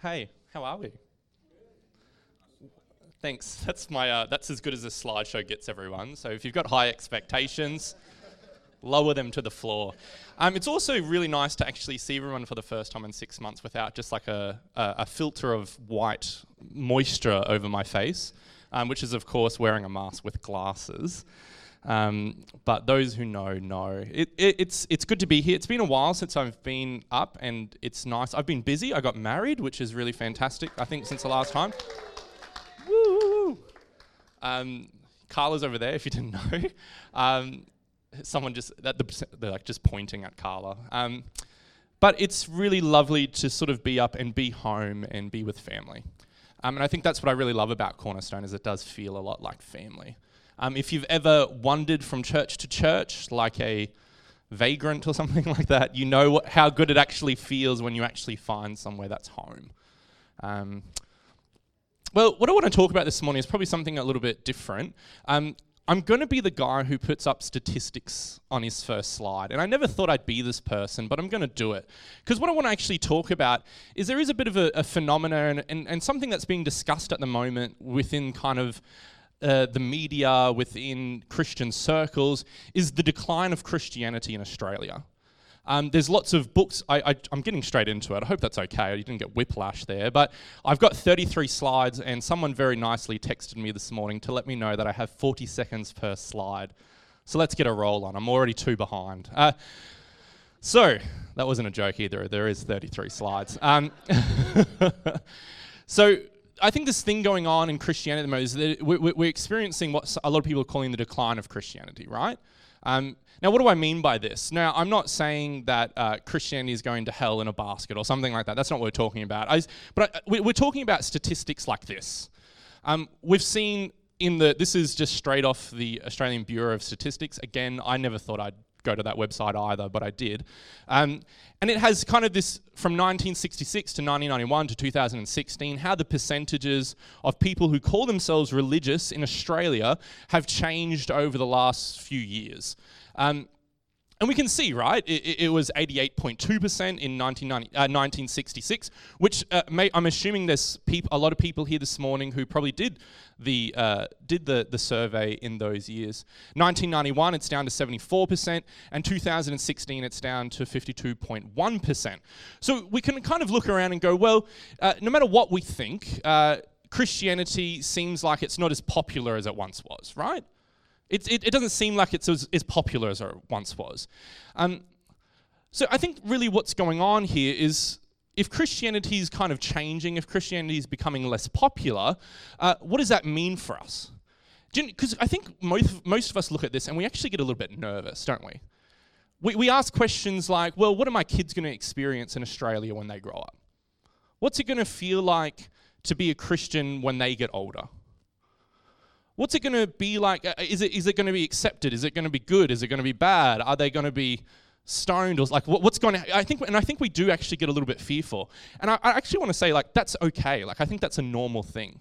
Hey, how are we? Thanks. That's my. That's as good as a slideshow gets, everyone. So if you've got high expectations, lower them to the floor. It's also really nice to actually see everyone for the first time in 6 months without just like a filter of white moisture over my face, which is of course wearing a mask with glasses. But those who know. It's good to be here. It's been a while since I've been up, and it's nice. I've been busy. I got married, which is really fantastic, I think, since the last time. Woo! Carla's over there, if you didn't know. Someone just, they're like just pointing at Carla. But it's really lovely to sort of be up and be home and be with family. And I think that's what I really love about Cornerstone, is it does feel a lot like family. If you've ever wandered from church to church, like a vagrant or something like that, you know how good it actually feels when you actually find somewhere that's home. Well, what I want to talk about this morning is probably something a little bit different. I'm going to be the guy who puts up statistics on his first slide. And I never thought I'd be this person, but I'm going to do it. Because what I want to actually talk about is there is a bit of a phenomenon and something that's being discussed at the moment within kind of the media, within Christian circles, is the decline of Christianity in Australia. There's lots of books. I'm getting straight into it. I hope that's okay. You didn't get whiplash there. But I've got 33 slides, and someone very nicely texted me this morning to let me know that I have 40 seconds per slide. So let's get a roll on. I'm already two behind. So that wasn't a joke either. There is 33 slides. So I think this thing going on in Christianity at the moment is that we're experiencing what a lot of people are calling the decline of Christianity, right? Now, what do I mean by this? Now, I'm not saying that Christianity is going to hell in a basket or something like that. That's not what we're talking about. But we're talking about statistics like this. We've seen this is just straight off the Australian Bureau of Statistics. Again, I never thought I'd go to that website either, but I did. And it has kind of this, from 1966 to 1991 to 2016, how the percentages of people who call themselves religious in Australia have changed over the last few years. And we can see, right, it was 88.2% in 1966, which I'm assuming there's a lot of people here this morning who probably did the survey in those years. 1991, it's down to 74%, and 2016, it's down to 52.1%. So we can kind of look around and go, well, no matter what we think, Christianity seems like it's not as popular as it once was, right? It doesn't seem like it's as popular as it once was. So I think really what's going on here is if Christianity is kind of changing, if Christianity is becoming less popular, what does that mean for us? Because I think most of us look at this and we actually get a little bit nervous, don't we? We ask questions like, well, what are my kids going to experience in Australia when they grow up? What's it going to feel like to be a Christian when they get older? What's it going to be like? Is it going to be accepted? Is it going to be good? Is it going to be bad? Are they going to be stoned? Or like what's going to? I think we do actually get a little bit fearful. And I actually want to say like that's okay. Like I think that's a normal thing.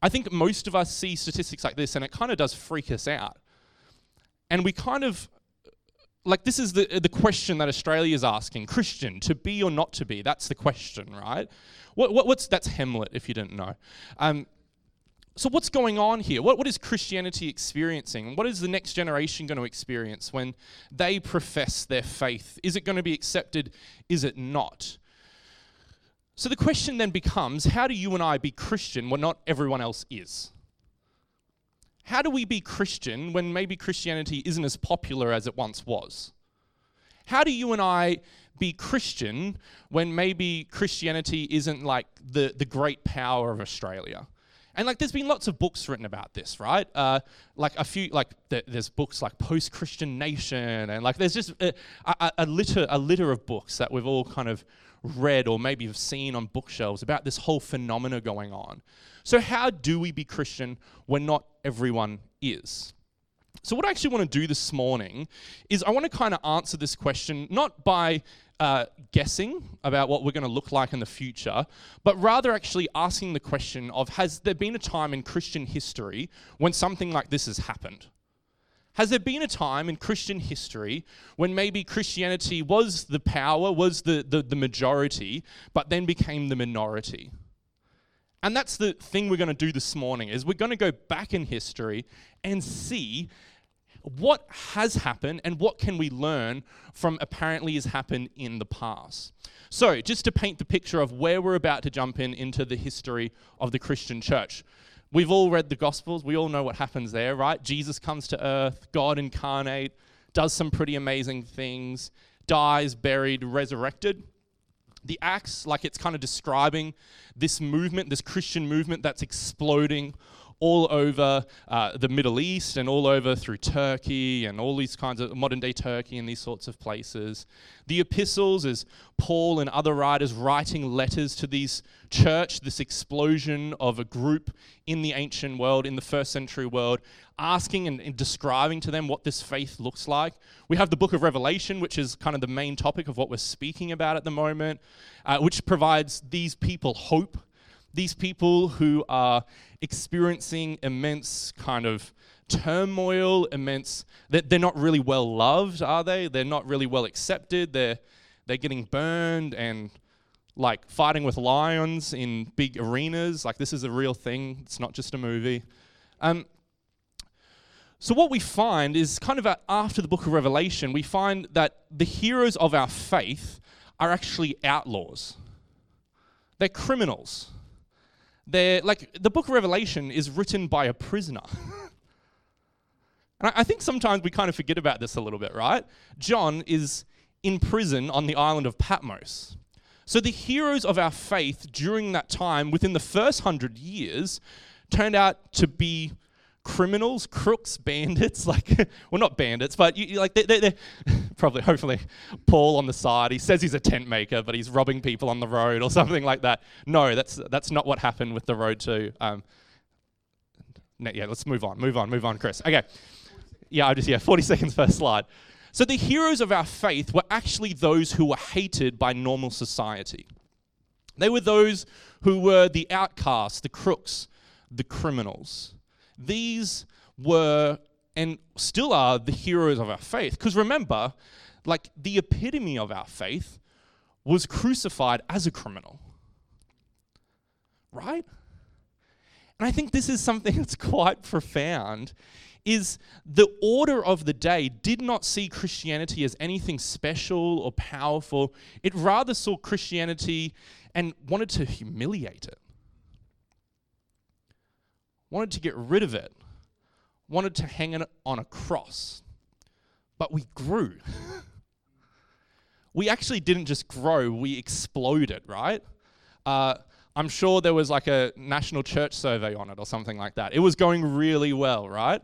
I think most of us see statistics like this, and it kind of does freak us out. And we kind of like this is the question that Australia is asking: Christian, to be or not to be? That's the question, right? What's that's Hamlet if you didn't know. So what's going on here? What is Christianity experiencing? What is the next generation going to experience when they profess their faith? Is it going to be accepted? Is it not? So the question then becomes, how do you and I be Christian when not everyone else is? How do we be Christian when maybe Christianity isn't as popular as it once was? How do you and I be Christian when maybe Christianity isn't like the great power of Australia? And like, there's been lots of books written about this, right? Like a few, like there's books like Post-Christian Nation, and like there's just a litter of books that we've all kind of read or maybe have seen on bookshelves about this whole phenomena going on. So how do we be Christian when not everyone is? So what I actually want to do this morning is I want to kind of answer this question, not by guessing about what we're going to look like in the future, but rather actually asking the question of, has there been a time in Christian history when something like this has happened? Has there been a time in Christian history when maybe Christianity was the power, was the majority, but then became the minority? And that's the thing we're going to do this morning, is we're going to go back in history and see what has happened and what can we learn from apparently has happened in the past. So just to paint the picture of where we're about to jump into the history of the Christian church. We've all read the Gospels. We all know what happens there, right? Jesus comes to earth, God incarnate, does some pretty amazing things, dies, buried, resurrected. The Acts, like it's kind of describing this movement, this Christian movement that's exploding all over the Middle East and all over through Turkey and all these kinds of modern-day Turkey and these sorts of places. The epistles is Paul and other writers writing letters to these church, this explosion of a group in the ancient world, in the first century world, asking and describing to them what this faith looks like. We have the book of Revelation, which is kind of the main topic of what we're speaking about at the moment, which provides these people hope. These people who are experiencing immense kind of turmoil, immense, they're not really well loved, are they? They're not really well accepted. They're getting burned and like fighting with lions in big arenas. Like this is a real thing. It's not just a movie. So what we find is kind of after the book of Revelation, we find that the heroes of our faith are actually outlaws. They're criminals. They're like the book of Revelation is written by a prisoner. And I think sometimes we kind of forget about this a little bit, right? John is in prison on the island of Patmos. So the heroes of our faith during that time, within the first 100 years, turned out to be criminals, crooks, bandits. Like, well, not bandits, but they're probably, hopefully, Paul on the side. He says he's a tent maker, but he's robbing people on the road or something like that. No, that's not what happened with the road to. Yeah, let's move on, Chris. Okay, yeah, 40 seconds first slide. So the heroes of our faith were actually those who were hated by normal society. They were those who were the outcasts, the crooks, the criminals. These were and still are the heroes of our faith. Because remember, like the epitome of our faith was crucified as a criminal. Right? And I think this is something that's quite profound, is the order of the day did not see Christianity as anything special or powerful. It rather saw Christianity and wanted to humiliate it. Wanted to get rid of it, wanted to hang it on a cross. But we grew. We actually didn't just grow, we exploded, right? I'm sure there was like a national church survey on it or something like that. It was going really well, right?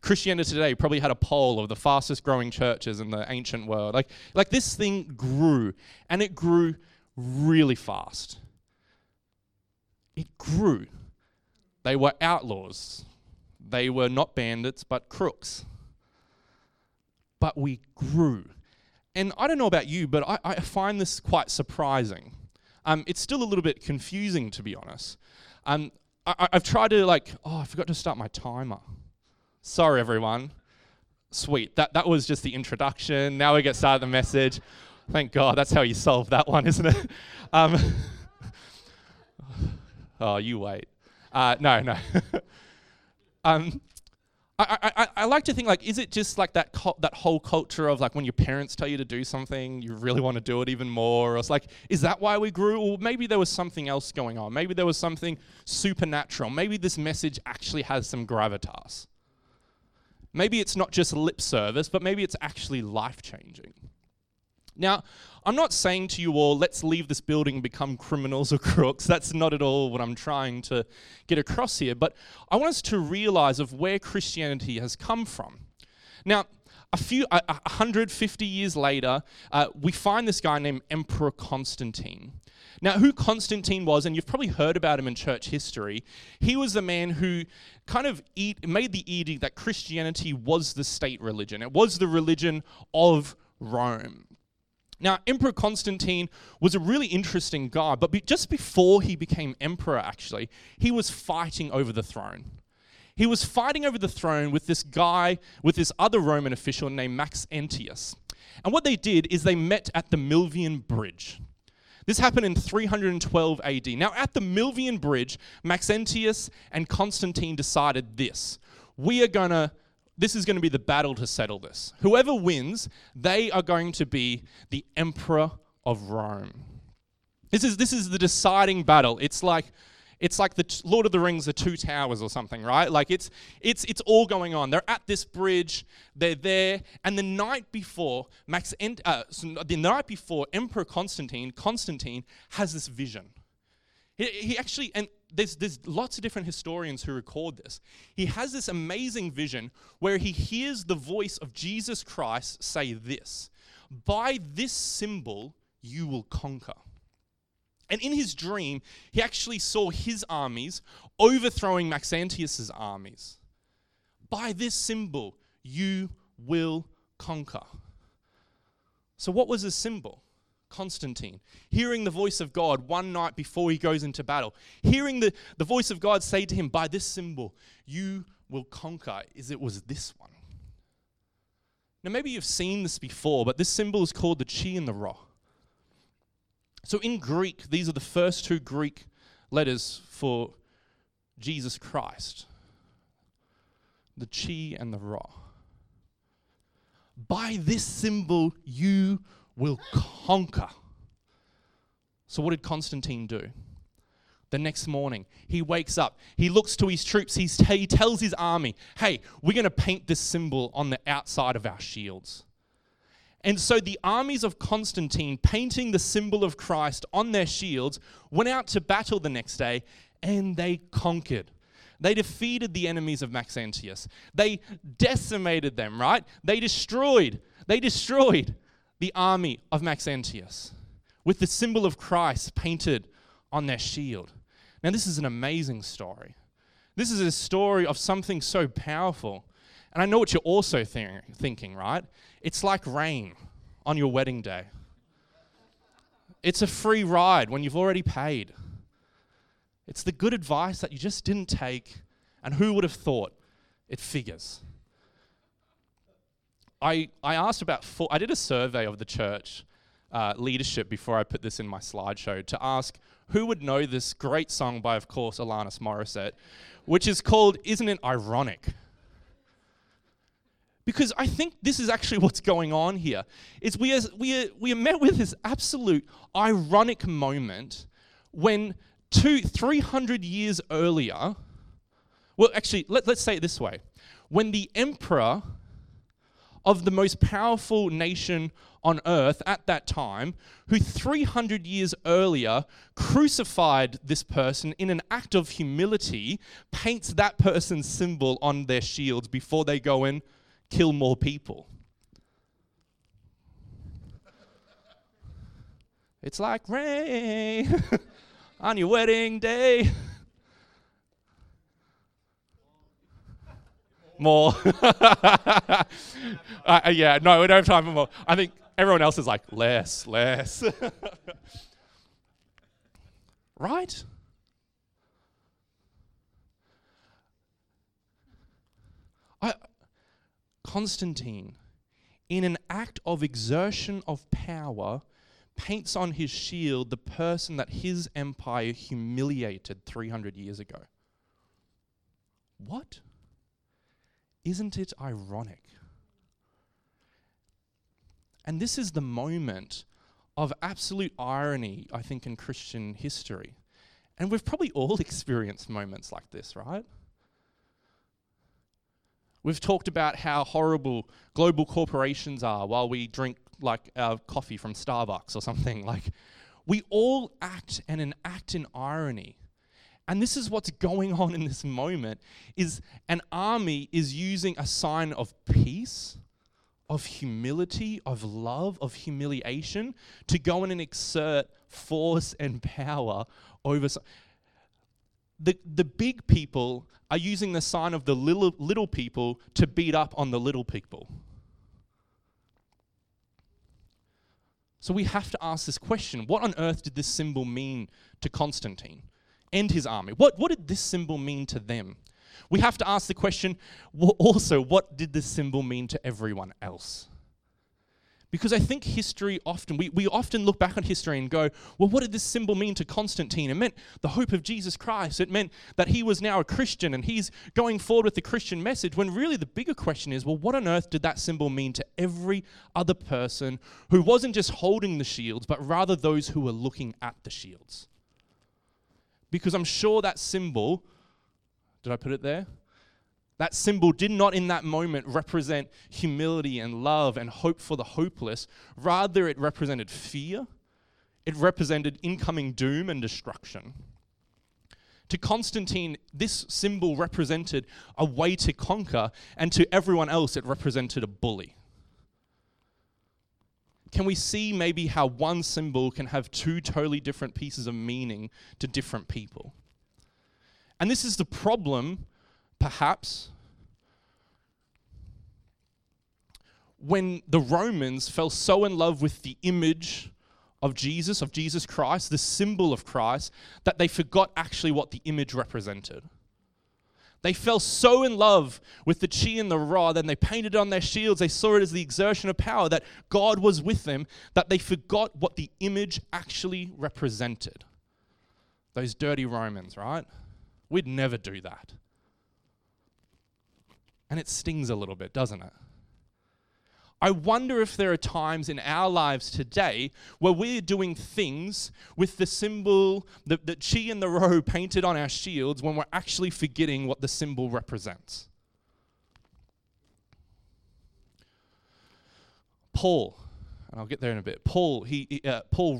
Christianity Today probably had a poll of the fastest growing churches in the ancient world. Like this thing grew, and it grew really fast. It grew. They were outlaws. They were not bandits, but crooks. But we grew. And I don't know about you, but I find this quite surprising. It's still a little bit confusing, to be honest. I've tried to I forgot to start my timer. Sorry, everyone. Sweet. That was just the introduction. Now we get started the message. Thank God. That's how you solve that one, isn't it? Oh, you wait. No. I like to think, is it just like that whole culture of when your parents tell you to do something, you really want to do it even more? Or it's is that why we grew? Or maybe there was something else going on. Maybe there was something supernatural. Maybe this message actually has some gravitas. Maybe it's not just lip service, but maybe it's actually life-changing. Now, I'm not saying to you all, let's leave this building and become criminals or crooks. That's not at all what I'm trying to get across here. But I want us to realize of where Christianity has come from. Now, 150 years later, we find this guy named Emperor Constantine. Now, who Constantine was, and you've probably heard about him in church history, he was the man who kind of made the edict that Christianity was the state religion. It was the religion of Rome. Now, Emperor Constantine was a really interesting guy, but just before he became emperor, actually, he was fighting over the throne. He was fighting over the throne with this guy, with this other Roman official named Maxentius. And what they did is they met at the Milvian Bridge. This happened in 312 AD. Now, at the Milvian Bridge, Maxentius and Constantine decided this. This is going to be the battle to settle this. Whoever wins, they are going to be the Emperor of Rome. This is the deciding battle. It's like the Lord of the Rings, the Two Towers or something, right? Like it's all going on. They're at this bridge. They're there, and the night before Emperor Constantine has this vision. He actually, and there's lots of different historians who record this. He has this amazing vision where he hears the voice of Jesus Christ say this: "By this symbol, you will conquer." And in his dream, he actually saw his armies overthrowing Maxentius' armies. By this symbol, you will conquer. So what was his symbol? Constantine, hearing the voice of God one night before he goes into battle, hearing the voice of God say to him, by this symbol, you will conquer, it was this one. Now, maybe you've seen this before, but this symbol is called the Chi and the Rho. So in Greek, these are the first two Greek letters for Jesus Christ. The Chi and the Rho. By this symbol, you will conquer. So what did Constantine do? The next morning, he wakes up. He looks to his troops. He tells his army, hey, we're going to paint this symbol on the outside of our shields. And so the armies of Constantine, painting the symbol of Christ on their shields, went out to battle the next day, and they conquered. They defeated the enemies of Maxentius. They decimated them, right? They destroyed the army of Maxentius with the symbol of Christ painted on their shield. Now, this is an amazing story. This is a story of something so powerful. And I know what you're also thinking, right? It's like rain on your wedding day. It's a free ride when you've already paid. It's the good advice that you just didn't take, and who would have thought? It figures. I asked about I did a survey of the church leadership before I put this in my slideshow to ask who would know this great song by, of course, Alanis Morissette, which is called Isn't It Ironic? Because I think this is actually what's going on here. We are met with this absolute ironic moment when 300 years earlier, well, actually, let's say it this way. When the emperor of the most powerful nation on earth at that time, who 300 years earlier crucified this person in an act of humility, paints that person's symbol on their shields before they go in, kill more people. It's like rain on your wedding day. More. Yeah, no, we don't have time for more. I think everyone else is like, less. Right? Constantine, in an act of exertion of power, paints on his shield the person that his empire humiliated 300 years ago. What? Isn't it ironic? And this is the moment of absolute irony, I think, in Christian history. And we've probably all experienced moments like this, right? We've talked about how horrible global corporations are while we drink like our coffee from Starbucks or something. Like, we all act and enact in irony. And this is what's going on in this moment, is an army is using a sign of peace, of humility, of love, of humiliation to go in and exert force and power over the big people are using the sign of the little people to beat up on the little people. So we have to ask this question. What on earth did this symbol mean to Constantine and his army? What did this symbol mean to them? We have to ask the question, also, what did this symbol mean to everyone else? Because I think history often, we often look back on history and go, well, what did this symbol mean to Constantine? It meant the hope of Jesus Christ. It meant that he was now a Christian and he's going forward with the Christian message, when really the bigger question is, well, what on earth did that symbol mean to every other person who wasn't just holding the shields, but rather those who were looking at the shields? Because I'm sure that symbol, did I put it there? That symbol did not in that moment represent humility and love and hope for the hopeless. Rather, it represented fear. It represented incoming doom and destruction. To Constantine, this symbol represented a way to conquer, and to everyone else, it represented a bully. Can we see maybe how one symbol can have two totally different pieces of meaning to different people? And this is the problem. Perhaps when the Romans fell so in love with the image of Jesus Christ, the symbol of Christ, that they forgot actually what the image represented. They fell so in love with the Chi and the Rho, then they painted it on their shields, they saw it as the exertion of power, that God was with them, that they forgot what the image actually represented. Those dirty Romans, right? We'd never do that. And it stings a little bit, doesn't it? I wonder if there are times in our lives today where we're doing things with the symbol, the Chi and the Rho painted on our shields, when we're actually forgetting what the symbol represents. Paul, and I'll get there in a bit. Paul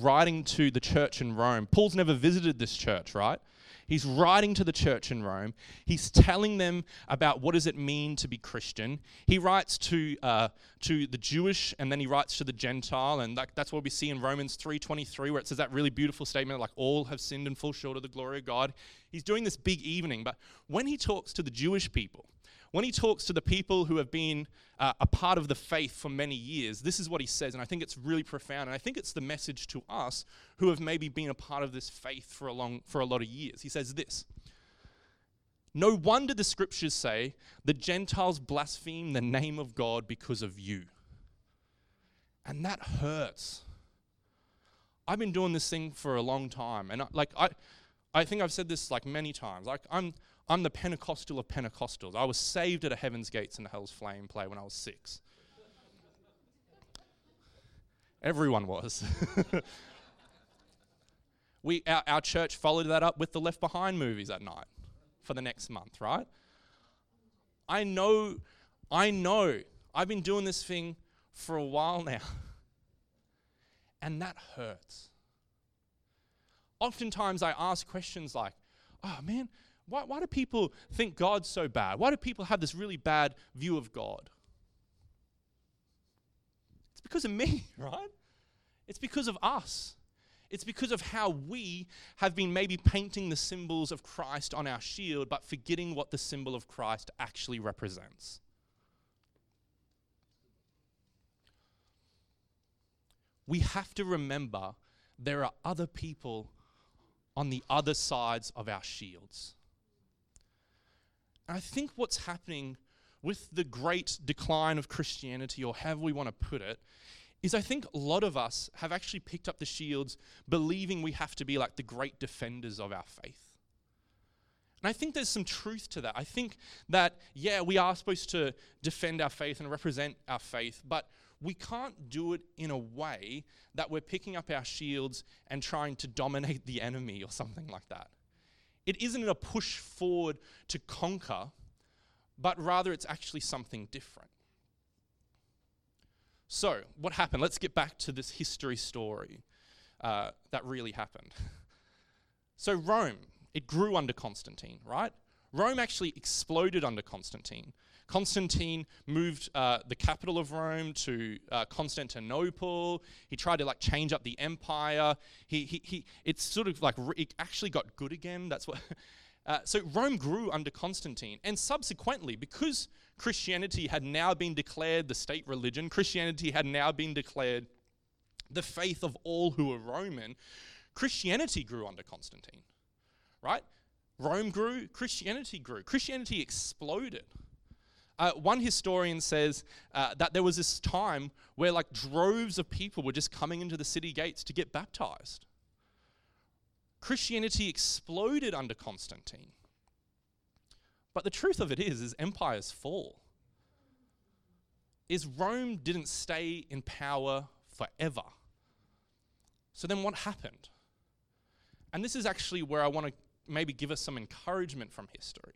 writing to the church in Rome. Paul's never visited this church, right? He's writing to the church in Rome. He's telling them about what does it mean to be Christian. He writes to the Jewish, and then he writes to the Gentile, and that's what we see in Romans 3:23, where it says that really beautiful statement, like, all have sinned and fall short of the glory of God. He's doing this big evening, but when he talks to the Jewish people, when he talks to the people who have been a part of the faith for many years, this is what he says, and I think it's really profound, and I think it's the message to us who have maybe been a part of this faith for a lot of years. He says this: "No wonder the scriptures say, the Gentiles blaspheme the name of God because of you." And that hurts. I've been doing this thing for a long time, and I think I've said this like many times. Like I'm the Pentecostal of Pentecostals. I was saved at a Heaven's Gates and Hell's Flame play when I was 6. Everyone was. Our church followed that up with the Left Behind movies at night for the next month, right? I know. I've been doing this thing for a while now. And that hurts. Oftentimes I ask questions like, oh man, why do people think God's so bad? Why do people have this really bad view of God? It's because of me, right? It's because of us. It's because of how we have been maybe painting the symbols of Christ on our shield, but forgetting what the symbol of Christ actually represents. We have to remember there are other people on the other sides of our shields. I think what's happening with the great decline of Christianity, or however we want to put it, is I think a lot of us have actually picked up the shields believing we have to be like the great defenders of our faith. And I think there's some truth to that. I think that, yeah, we are supposed to defend our faith and represent our faith, but we can't do it in a way that we're picking up our shields and trying to dominate the enemy or something like that. It isn't a push forward to conquer, but rather it's actually something different. So, what happened? Let's get back to this history story that really happened. So Rome, it grew under Constantine, right? Rome actually exploded under Constantine. Constantine moved the capital of Rome to Constantinople. He tried to like change up the empire. It's sort of like it actually got good again. That's what. So Rome grew under Constantine, and subsequently, because Christianity had now been declared the state religion, Christianity had now been declared the faith of all who were Roman. Christianity grew under Constantine, right? Rome grew, Christianity grew. Christianity exploded. One historian says that there was this time where like droves of people were just coming into the city gates to get baptized. Christianity exploded under Constantine. But the truth of it is empires fall. Is Rome didn't stay in power forever. So then what happened? And this is actually where I want to maybe give us some encouragement from history.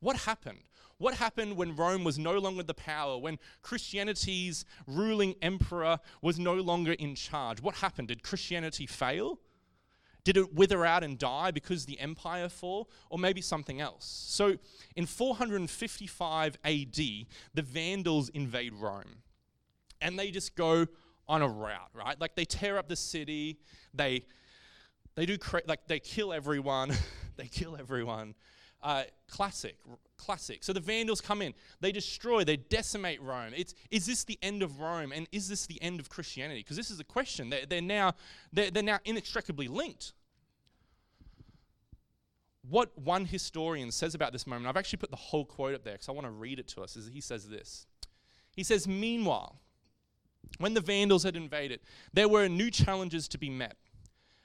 What happened? What happened when Rome was no longer the power, when Christianity's ruling emperor was no longer in charge? What happened? Did Christianity fail? Did it wither out and die because the empire fall? Or maybe something else? So in 455 AD, the Vandals invade Rome. And they just go on a rout, right? Like they tear up the city, they kill everyone, they kill everyone. Classic. So the Vandals come in, they destroy, they decimate Rome. Is this the end of Rome, and is this the end of Christianity? Because this is the question. They're now inextricably linked. What one historian says about this moment, I've actually put the whole quote up there because I want to read it to us, is he says this. He says, meanwhile, when the Vandals had invaded, there were new challenges to be met.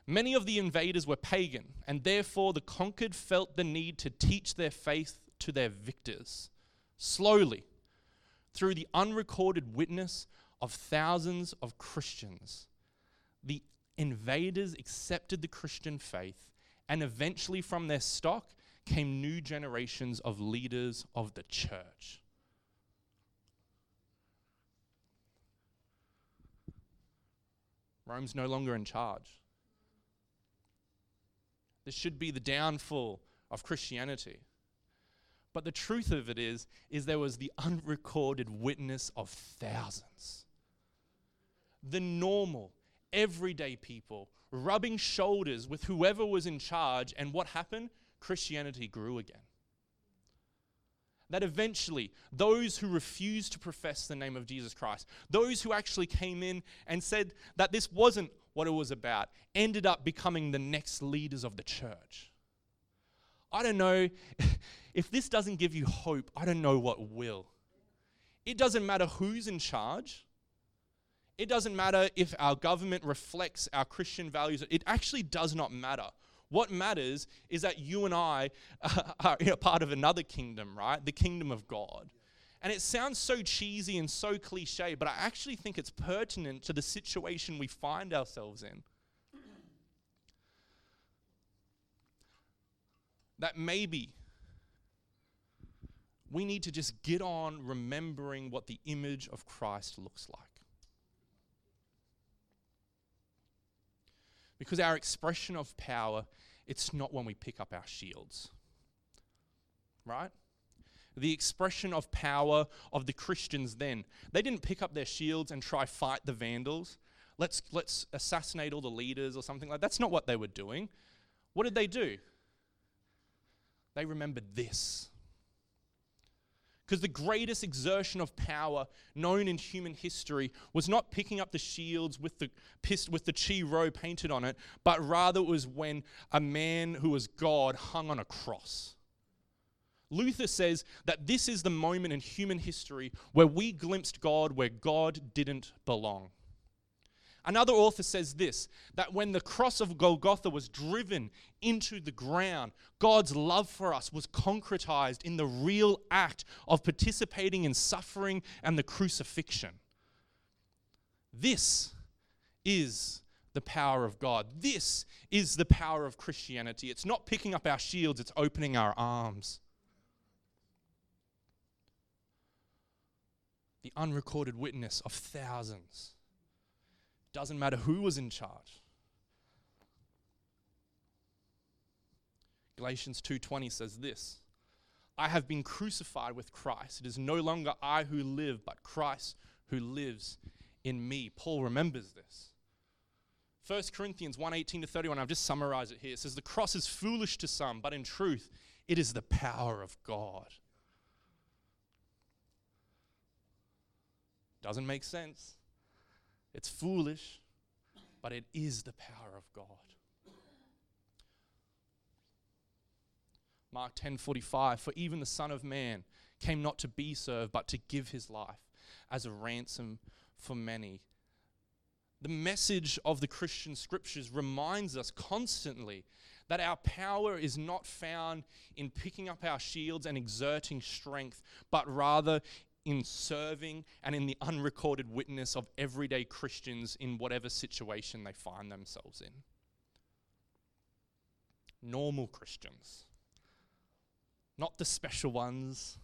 Many of the invaders were pagan, and therefore the conquered felt the need to teach their faith to their victors. Slowly, through the unrecorded witness of thousands of Christians, the invaders accepted the Christian faith, and eventually from their stock came new generations of leaders of the church. Rome's no longer in charge. This should be the downfall of Christianity. But the truth of it is there was the unrecorded witness of thousands. The normal, everyday people rubbing shoulders with whoever was in charge, and what happened? Christianity grew again. That eventually, those who refused to profess the name of Jesus Christ, those who actually came in and said that this wasn't what it was about, ended up becoming the next leaders of the church. I don't know, if this doesn't give you hope, I don't know what will. It doesn't matter who's in charge. It doesn't matter if our government reflects our Christian values. It actually does not matter. What matters is that you and I are part of another kingdom, right? The kingdom of God. And it sounds so cheesy and so cliche, but I actually think it's pertinent to the situation we find ourselves in. That maybe we need to just get on remembering what the image of Christ looks like. Because our expression of power, it's not when we pick up our shields, right? The expression of power of the Christians then, they didn't pick up their shields and try fight the Vandals. Let's assassinate all the leaders or something like that. That's not what they were doing. What did they do? They remembered this. Because the greatest exertion of power known in human history was not picking up the shields with the Chi and the Rho painted on it, but rather it was when a man who was God hung on a cross. Luther says that this is the moment in human history where we glimpsed God where God didn't belong. Another author says this, that when the cross of Golgotha was driven into the ground, God's love for us was concretized in the real act of participating in suffering and the crucifixion. This is the power of God. This is the power of Christianity. It's not picking up our shields, it's opening our arms. The unrecorded witness of thousands. Doesn't matter who was in charge. Galatians 2:20 says this, I have been crucified with Christ. It is no longer I who live, but Christ who lives in me. Paul remembers this. 1 Corinthians 1:18-31, I've just summarized it here. It says, the cross is foolish to some, but in truth, it is the power of God. Doesn't make sense. It's foolish, but it is the power of God. Mark 10:45, for even the Son of Man came not to be served, but to give his life as a ransom for many. The message of the Christian scriptures reminds us constantly that our power is not found in picking up our shields and exerting strength, but rather in serving and in the unrecorded witness of everyday Christians in whatever situation they find themselves in. Normal Christians, not the special ones,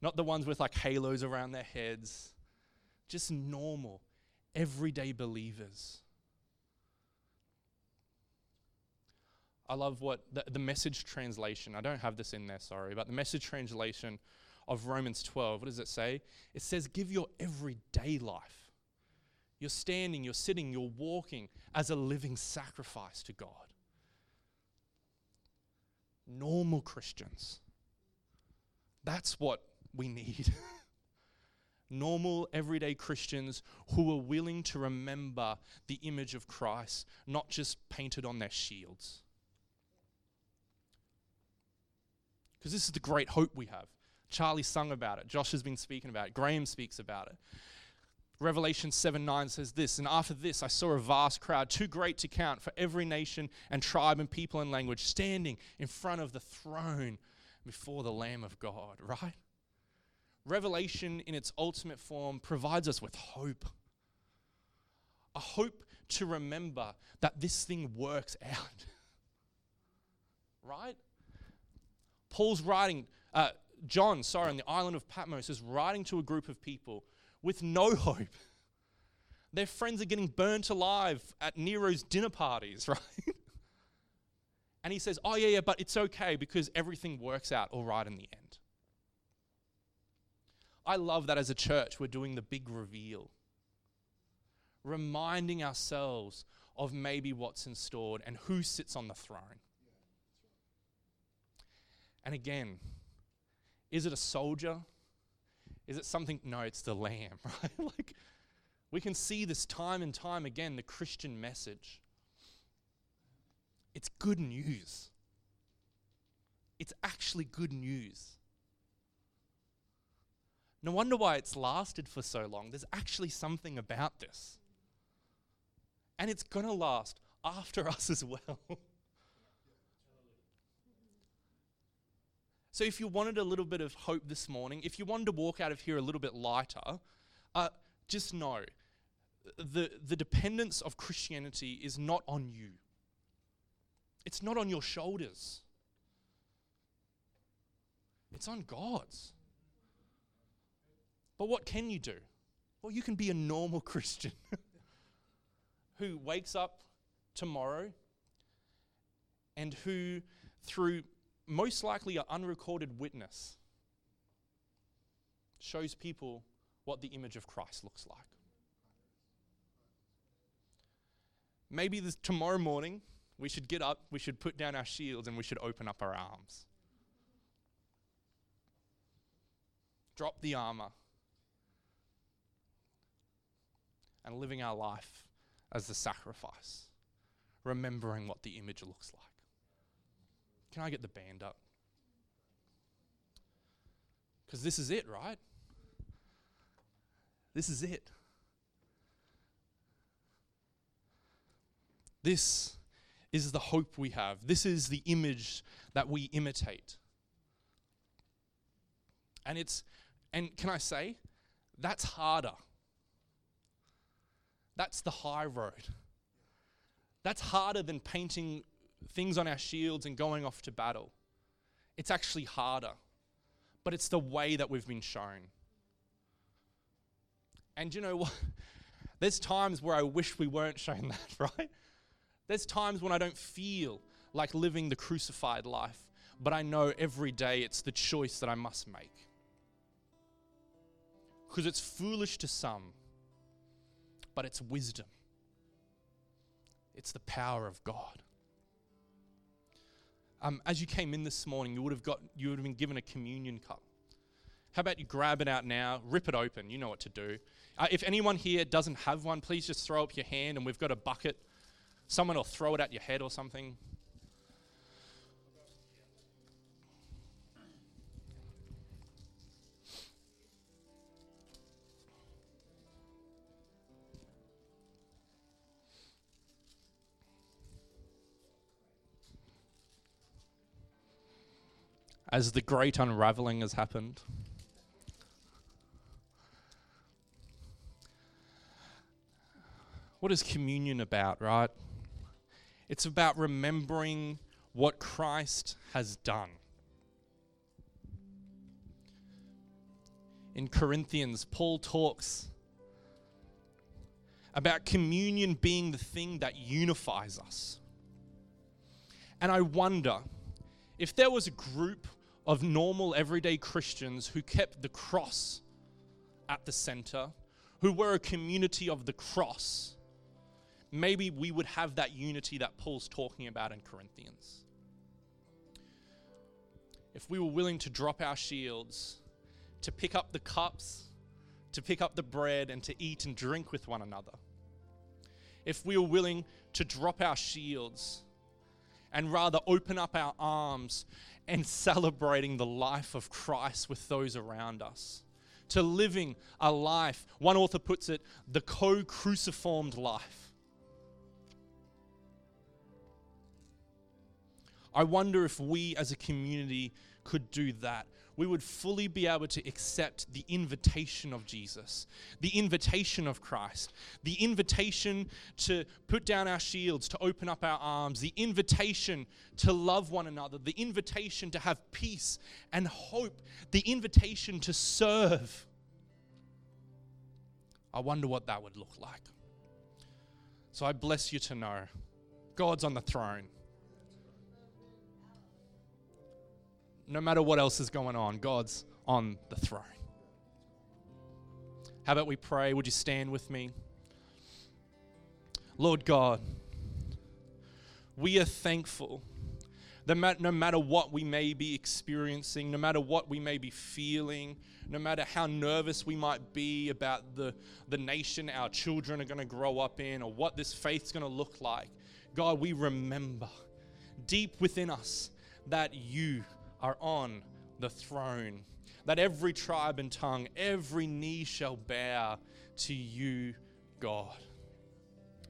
not the ones with like halos around their heads, just normal, everyday believers. I love what the message translation, I don't have this in there, sorry, but the message translation of Romans 12, what does it say? It says, give your everyday life. You're standing, you're sitting, you're walking as a living sacrifice to God. Normal Christians. That's what we need. Normal, everyday Christians who are willing to remember the image of Christ, not just painted on their shields. Because this is the great hope we have. Charlie sung about it. Josh has been speaking about it. Graham speaks about it. Revelation 7:9 says this, and after this I saw a vast crowd, too great to count, for every nation and tribe and people and language, standing in front of the throne before the Lamb of God, right? Revelation in its ultimate form provides us with hope. A hope to remember that this thing works out, right? Paul's writing, John, on the island of Patmos, is writing to a group of people with no hope. Their friends are getting burnt alive at Nero's dinner parties, right? And he says, but it's okay because everything works out all right in the end. I love that as a church we're doing the big reveal, reminding ourselves of maybe what's in store and who sits on the throne. And again, is it a soldier? Is it something? No, it's the Lamb, right? Like, we can see this time and time again, the Christian message. It's good news. It's actually good news. No wonder why it's lasted for so long. There's actually something about this. And it's going to last after us as well. So if you wanted a little bit of hope this morning, if you wanted to walk out of here a little bit lighter, just know the dependence of Christianity is not on you. It's not on your shoulders. It's on God's. But what can you do? Well, you can be a normal Christian who wakes up tomorrow and who, through most likely an unrecorded witness, shows people what the image of Christ looks like. Maybe this tomorrow morning we should get up, we should put down our shields, and we should open up our arms. Drop the armor and living our life as the sacrifice, remembering what the image looks like. Can I get the band up? Because this is it, right? This is it. This is the hope we have. This is the image that we imitate. And can I say, that's harder. That's the high road. That's harder than painting things on our shields and going off to battle. It's actually harder, but it's the way that we've been shown. And you know what? There's times where I wish we weren't shown that, right? There's times when I don't feel like living the crucified life, but I know every day it's the choice that I must make. Because it's foolish to some, but it's wisdom. It's the power of God. As you came in this morning, you would have been given a communion cup. How about you grab it out now, rip it open, you know what to do. If anyone here doesn't have one, please just throw up your hand and we've got a bucket. Someone will throw it at your head or something. as the great unraveling has happened. What is communion about, right? It's about remembering what Christ has done. In Corinthians, Paul talks about communion being the thing that unifies us. And I wonder if there was a group of normal, everyday Christians who kept the cross at the center, who were a community of the cross, maybe we would have that unity that Paul's talking about in Corinthians. If we were willing to drop our shields, to pick up the cups, to pick up the bread, and to eat and drink with one another. If we were willing to drop our shields and rather open up our arms and celebrating the life of Christ with those around us, to living a life, one author puts it, the co-cruciformed life. I wonder if we as a community could do that. We would fully be able to accept the invitation of Jesus, the invitation of Christ, the invitation to put down our shields, to open up our arms, the invitation to love one another, the invitation to have peace and hope, the invitation to serve. I wonder what that would look like. So I bless you to know God's on the throne. No matter what else is going on, God's on the throne. How about we pray? Would you stand with me? Lord God, we are thankful that no matter what we may be experiencing, no matter what we may be feeling, no matter how nervous we might be about the nation our children are going to grow up in or what this faith's going to look like, God, we remember deep within us that you are on the throne, that every tribe and tongue, every knee shall bow to you, God.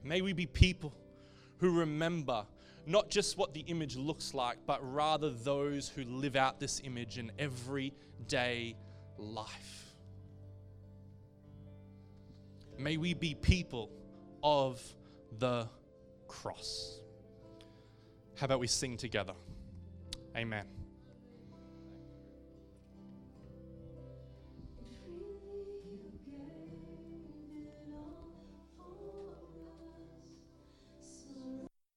May we be people who remember not just what the image looks like, but rather those who live out this image in everyday life. May we be people of the cross. How about we sing together? Amen.